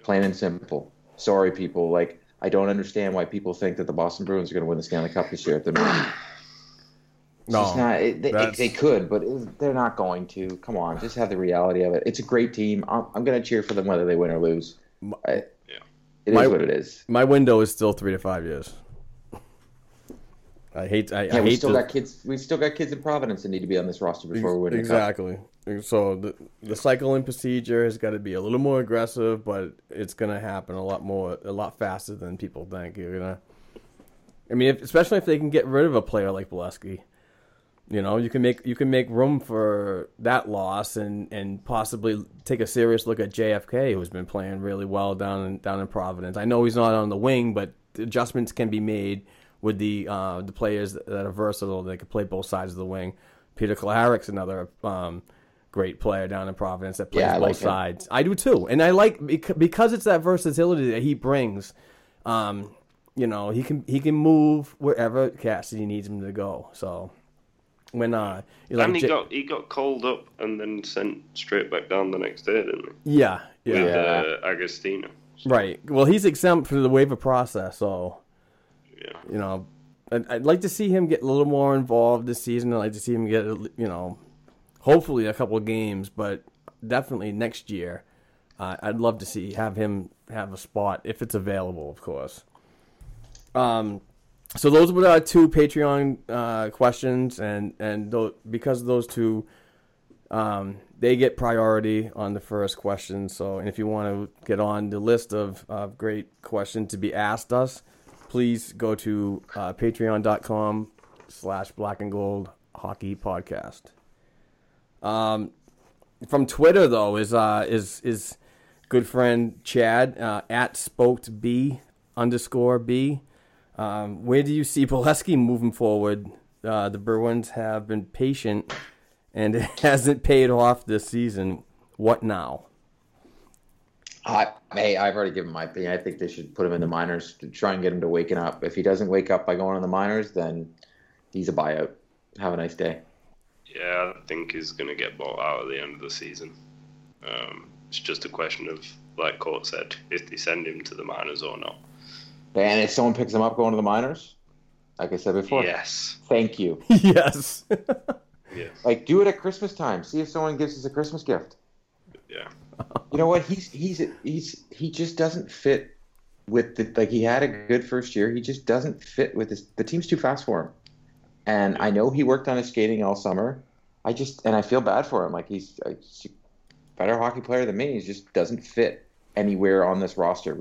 Plain and simple. Sorry, people. Like, I don't understand why people think that the Boston Bruins are going to win the Stanley Cup this year at the moment. No, they could, but they're not going to. Come on, just have the reality of it. It's a great team. I'm going to cheer for them whether they win or lose. It is what it is. My window is still 3 to 5 years. Got kids. We still got kids in Providence that need to be on this roster before we win. Exactly. So the cycle and procedure has got to be a little more aggressive, but it's going to happen a lot faster than people think. Especially if they can get rid of a player like Beleskey. You can make room for that loss and possibly take a serious look at JFK, who's been playing really well down in Providence. I know he's not on the wing, but adjustments can be made with the players that are versatile. They can play both sides of the wing. Peter Kolarek's another great player down in Providence that plays both sides. I do too. And I like, because it's that versatility that he brings. You know, he can move wherever Cassidy needs him to go. So when he got called up and then sent straight back down the next day, didn't he? Yeah. With Agostino. So. Right. Well, he's exempt from the waiver process, so you know, I'd like to see him get a little more involved this season. I'd like to see him get, you know, hopefully a couple of games, but definitely next year. I'd love to have him have a spot if it's available, of course. So those were our two Patreon questions, and because of those two, they get priority on the first question. So, and if you want to get on the list of great questions to be asked us, please go to patreon.com/blackandgoldhockeypodcast. From Twitter though is good friend Chad at @spoked_B. Where do you see Beleskey moving forward? The Bruins have been patient, and it hasn't paid off this season. What now? I've already given my opinion. I think they should put him in the minors to try and get him to waking up. If he doesn't wake up by going in the minors, then he's a buyout. Have a nice day. Yeah, I think he's going to get bought out at the end of the season. It's just a question of, like Court said, if they send him to the minors or not. And if someone picks him up going to the minors, like I said before. Yes. Thank you. Yes. Yeah. Like, do it at Christmas time. See if someone gives us a Christmas gift. Yeah. You know what? He just doesn't fit with he had a good first year. He just doesn't fit with this. The team's too fast for him. And I know he worked on his skating all summer. I feel bad for him. Like, he's a better hockey player than me. He just doesn't fit anywhere on this roster.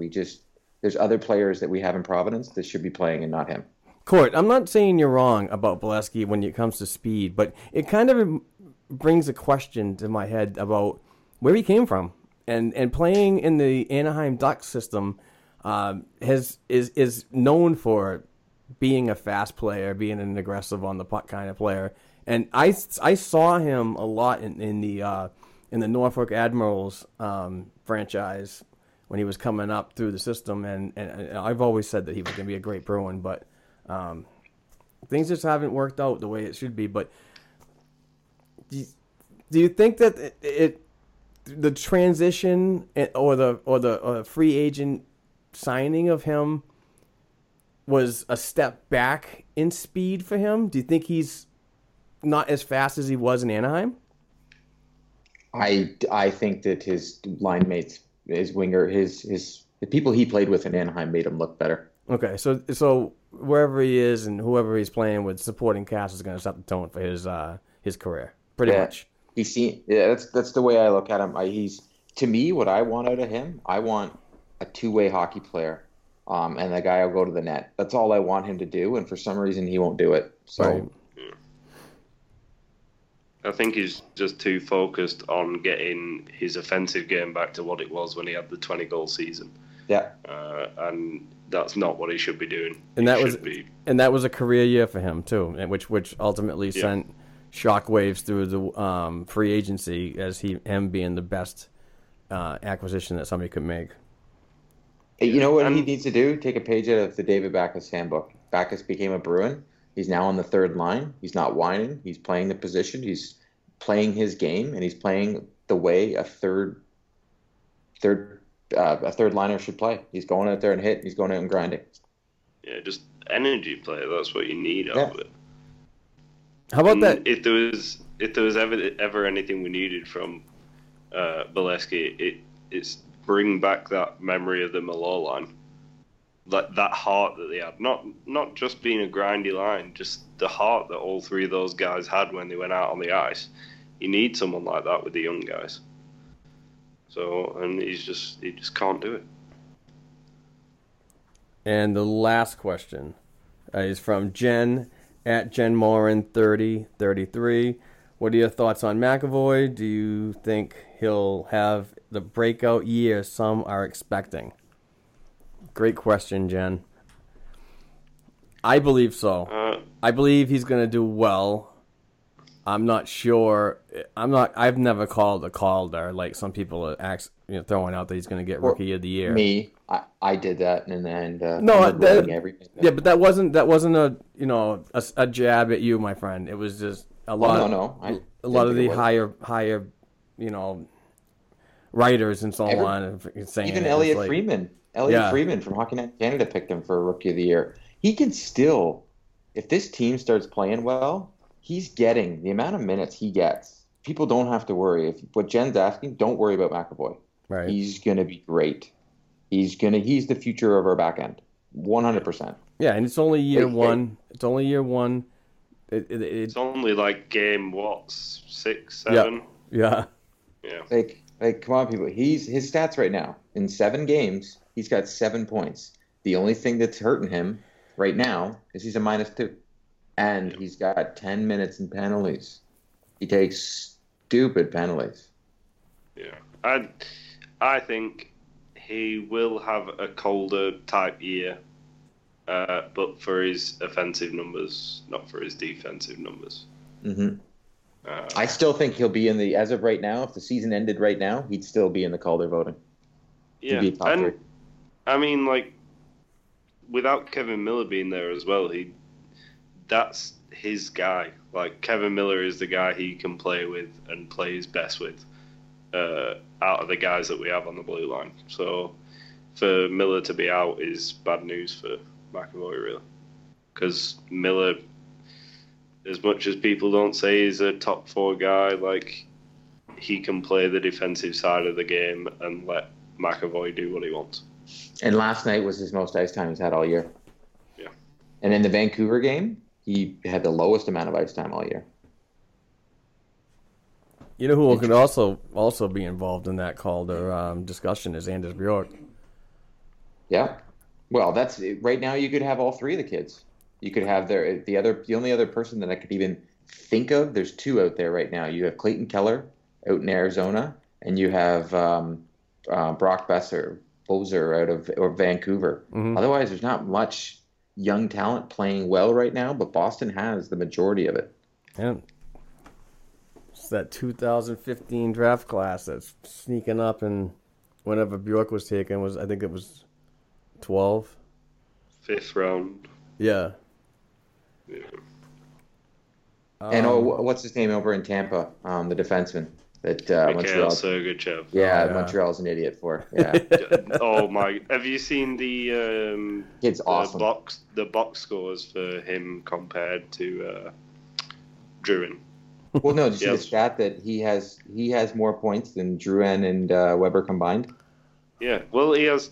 There's other players that we have in Providence that should be playing and not him. Court, I'm not saying you're wrong about Beleskey when it comes to speed, but it kind of brings a question to my head about where he came from. And playing in the Anaheim Ducks system is known for being a fast player, being an aggressive on the puck kind of player. And I saw him a lot in the Norfolk Admirals franchise when he was coming up through the system, and I've always said that he was going to be a great Bruin, but things just haven't worked out the way it should be. But do you think that the transition or the free agent signing of him was a step back in speed for him? Do you think he's not as fast as he was in Anaheim? I think that his line mates, his winger, the people he played with in Anaheim made him look better. Okay, so wherever he is and whoever he's playing with, supporting cast is going to set the tone for his career, pretty much. That's the way I look at him. He's, to me, what I want out of him. I want a two-way hockey player, and the guy will go to the net. That's all I want him to do, and for some reason he won't do it. So. Right. I think he's just too focused on getting his offensive game back to what it was when he had the 20-goal season. Yeah, and that's not what he should be doing. And that was a career year for him too, which ultimately sent shockwaves through the free agency as him being the best acquisition that somebody could make. You know what he needs to do? Take a page out of the David Backus handbook. Backus became a Bruin. He's now on the third line. He's not whining. He's playing the position. He's playing his game, and he's playing the way a third liner should play. He's going out there and hit. He's going out and grinding. Yeah, just energy play. That's what you need out of it. How about that? If there was ever anything we needed from Beleskey, it's bring back that memory of the Malone line. Like that heart that they had, not just being a grindy line, just the heart that all three of those guys had when they went out on the ice. You need someone like that with the young guys. So, and he just can't do it. And the last question is from Jen at JenMorin3033. What are your thoughts on McAvoy? Do you think he'll have the breakout year some are expecting? Great question, Jen. I believe so. I believe he's going to do well. I'm not sure. I've never called a Calder like some people are throwing out that he's going to get Rookie of the Year. Me, I did that, and then everything. Yeah, but that wasn't a jab at you, my friend. It was just a lot. A lot of the higher writers and so on. Even Elliot Freeman from Hockey Night Canada picked him for Rookie of the Year. He can still, if this team starts playing well. He's getting the amount of minutes he gets. People don't have to worry. If what Jen's asking, don't worry about McAvoy. Right. He's gonna be great. He's the future of our back end, 100%. Yeah, and it's only year one. It's only year one. It's only like game 6, 7. Yeah. Like come on, people. His stats right now in 7 games, he's got 7 points. The only thing that's hurting him right now is he's a -2. And he's got 10 minutes in penalties. He takes stupid penalties. Yeah. I think he will have a Calder type year, but for his offensive numbers, not for his defensive numbers. Mm-hmm. I still think he'll be in as of right now, if the season ended right now, he'd still be in the Calder voting. Yeah. He'd be top 3. I mean, like, without Kevin Miller being there as well, that's his guy. Like, Kevin Miller is the guy he can play with and play his best with out of the guys that we have on the blue line. So for Miller to be out is bad news for McAvoy, really. Because Miller, as much as people don't say he's a top 4 guy, like, he can play the defensive side of the game and let McAvoy do what he wants. And last night was his most ice time he's had all year. Yeah. And in the Vancouver game, he had the lowest amount of ice time all year. You know who could also be involved in that Calder discussion is Anders Bjork. Yeah. Well, that's right now you could have all 3 of the kids. You could have the only other person that I could even think of, there's 2 out there right now. You have Clayton Keller out in Arizona, and you have Brock Boser out of Vancouver. Mm-hmm. Otherwise, there's not much young talent playing well right now, but Boston has the majority of it. Yeah. It's that 2015 draft class that's sneaking up, and whenever Bjork was taken, I think it was 12? 5th round. Yeah. And what's his name over in Tampa? The defenseman. Mikhail Sergachev. Yeah, Montreal's an idiot for. Yeah. Oh my! Have you seen the? It's awesome. The box scores for him compared to Druin. Well, no, did you see the stat that he has more points than Druin and Weber combined? Yeah, well, he has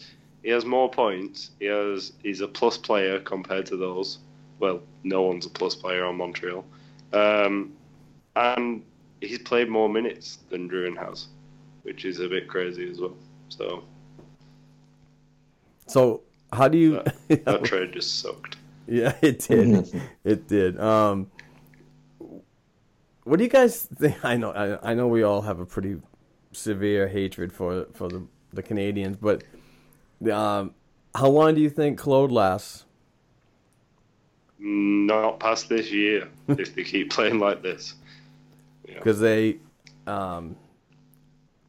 more points. He's a plus player compared to those. Well, no one's a plus player on Montreal, and he's played more minutes than Druin has, which is a bit crazy as well. So how do you... That trade just sucked. Yeah, it did. It did. What do you guys think? I know we all have a pretty severe hatred for the Canadians, but how long do you think Claude lasts? Not past this year, if they keep playing like this. Because I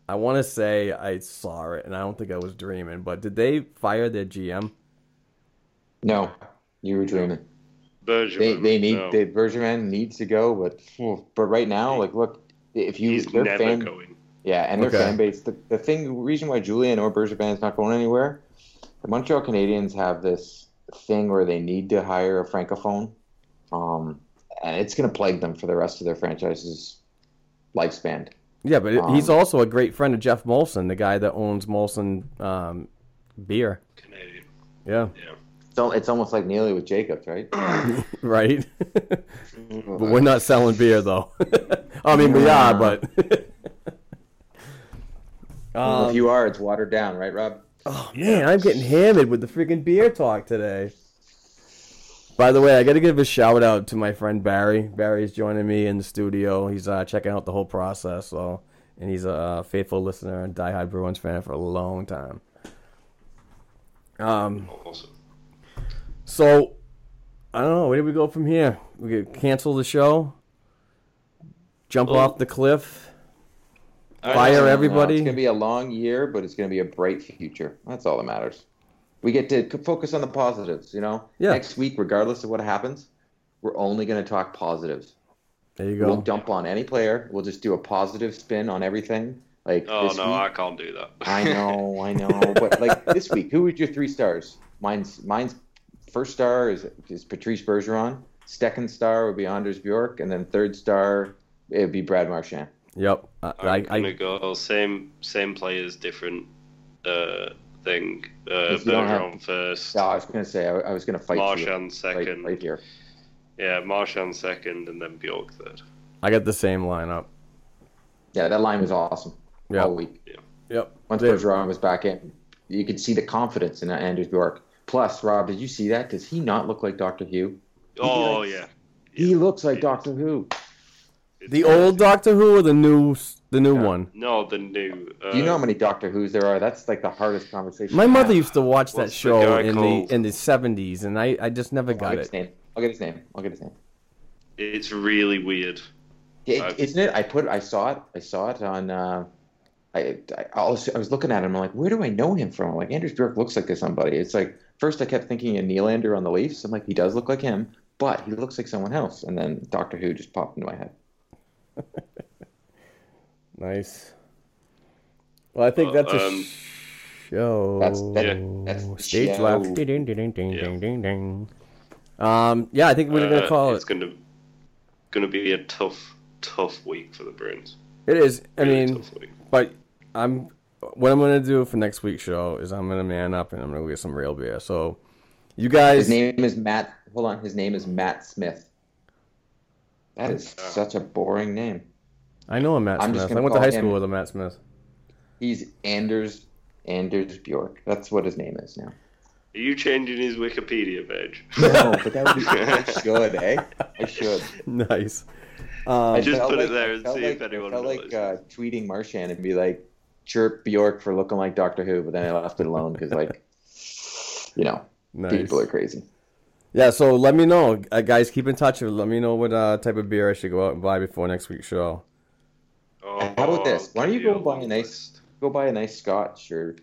want to say I saw it, and I don't think I was dreaming, but did they fire their GM? No, you were dreaming. Bergeron, Bergeron needs to go, but right now, like, look, if you he's never fan, going. Yeah, and their fan base. The reason why Julian or Bergeron is not going anywhere, the Montreal Canadiens have this thing where they need to hire a francophone, and it's going to plague them for the rest of their franchise's lifespan. Yeah, but he's also a great friend of Jeff Molson, the guy that owns Molson beer. Canadian. Yeah. So it's almost like Neely with Jacobs, right? Right. But we're not selling beer, though. I mean, we are, but... well, if you are, it's watered down, right, Rob? Oh, man, I'm getting hammered with the freaking beer talk today. By the way, I got to give a shout out to my friend Barry. Barry's joining me in the studio. He's checking out the whole process, and he's a faithful listener and diehard Bruins fan for a long time. Awesome. So, I don't know. Where do we go from here? We could cancel the show, Jump off the cliff. Fire everybody. It's going to be a long year, but it's going to be a bright future. That's all that matters. We get to focus on the positives, you know? Yeah. Next week, regardless of what happens, we're only going to talk positives. There you go. We'll dump on any player. We'll just do a positive spin on everything. Like, week, I can't do that. I know. But, like, this week, who were your three stars? Mine's first star is Patrice Bergeron. Second star would be Anders Bjork. And then third star, it would be Brad Marchand. Yep. I'm going to go same players, different thing. Bergeron first. No, I was going to say, I was going to fight Marchand second. Right here. Yeah, Marchand second, and then Bjork third. I got the same lineup. Yeah, that line was awesome all week. Yeah. Yep. Once Bergeron was back in, you could see the confidence in Anders Bjork. Plus, Rob, did you see that? Does he not look like Dr. Who? He looks like Dr. Who. The old Doctor Who or the new one? No, the new. Do you know how many Doctor Who's there are? That's like the hardest conversation. My mother used to watch that show in the 70s, and I just never got it. I'll get his name. It's really weird, isn't it? I saw it on. I was looking at him. I'm like, where do I know him from? I'm like, Anders Bjork looks like somebody. It's like first I kept thinking of Nylander on the Leafs. I'm like, he does look like him, but he looks like someone else. And then Doctor Who just popped into my head. Nice. Well, I think that's a show. That's stage left. Ding, ding, ding. I think we're going to call it. It's going to be a tough week for the Bruins. It is. What I'm going to do for next week's show is I'm going to man up and I'm going to get some real beer. So, you guys. His name is Matt. Hold on. His name is Matt Smith. That is such a boring name. I know a Matt Smith. I went to high school with a Matt Smith. He's Anders Bjork. That's what his name is now. Are you changing his Wikipedia page? No, but that would be good, eh? I should. Nice. I just put it there and see if anyone knows. I felt like tweeting Marchand and be like, chirp Bjork for looking like Doctor Who, but then I left it alone because, people are crazy. Yeah, so let me know. Guys, keep in touch. Let me know what type of beer I should go out and buy before next week's show. Oh, how about this? Why don't you go buy a nice Scotch or...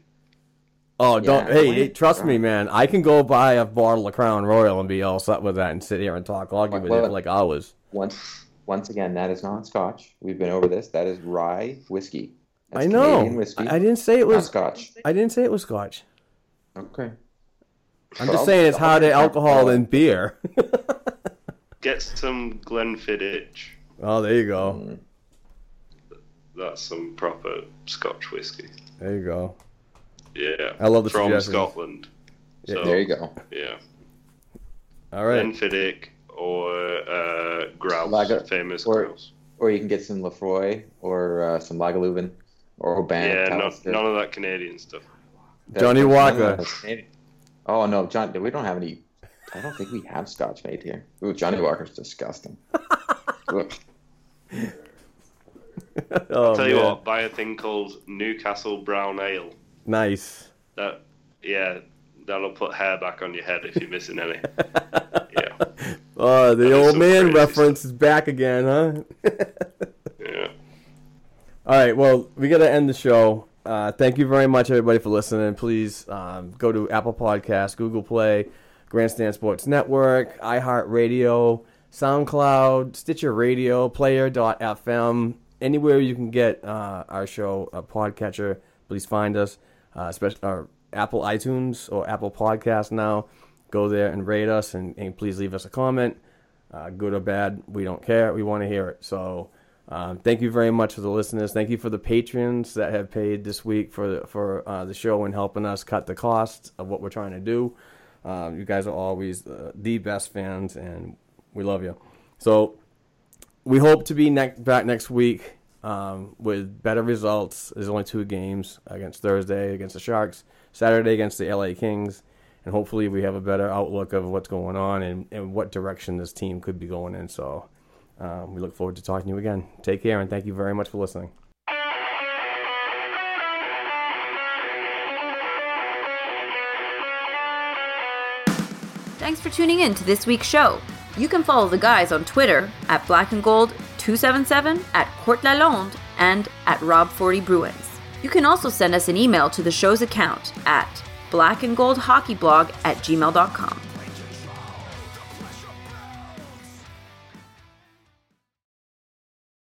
Oh, don't! Yeah, hey, trust me, man. I can go buy a bottle of Crown Royal and be all set with that, and sit here and talk hockey with you for like hours. Once again, that is not Scotch. We've been over this. That is rye whiskey. That's Canadian whiskey. I didn't say it was Scotch. I didn't say it was Scotch. Okay. I'm just saying it's harder alcohol than beer. Get some Glenfiddich. Oh, there you go. That's some proper Scotch whiskey. There you go. Yeah, I love the from Scotland. So, yeah, there you go. Yeah. All right. Glenfiddich or Grouse, famous Grouse. Or you can get some Lefroy or some Lagavulin or Oban. Yeah, none of that Canadian stuff. Johnny Walker. Oh, no, John. We don't have any. I don't think we have Scotch made here. Ooh, Johnny Walker's disgusting. I'll tell you what, buy a thing called Newcastle Brown Ale. Nice. That'll put hair back on your head if you're missing any. Yeah. Oh, the old man reference is back again, huh? Yeah. All right. Well, we got to end the show. Thank you very much, everybody, for listening. Please go to Apple Podcasts, Google Play, Grandstand Sports Network, iHeartRadio, SoundCloud, Stitcher Radio, Player.fm, anywhere you can get our show, a podcatcher. Please find us, especially our Apple iTunes or Apple Podcasts now. Go there and rate us, and please leave us a comment. Good or bad, we don't care. We want to hear it. So thank you very much for the listeners. Thank you for the patrons that have paid this week for the show and helping us cut the cost of what we're trying to do. You guys are always the best fans, and we love you. So we hope to be back next week. With better results. There's only 2 games Thursday against the Sharks, Saturday against the LA Kings, and hopefully we have a better outlook of what's going on and what direction this team could be going in. So we look forward to talking to you again. Take care, and thank you very much for listening. Thanks for tuning in to this week's show. You can follow the guys on Twitter at Black and Gold 277 at Court Lalonde and at Rob 40 Bruins. You can also send us an email to the show's account at blackandgoldhockeyblog@gmail.com.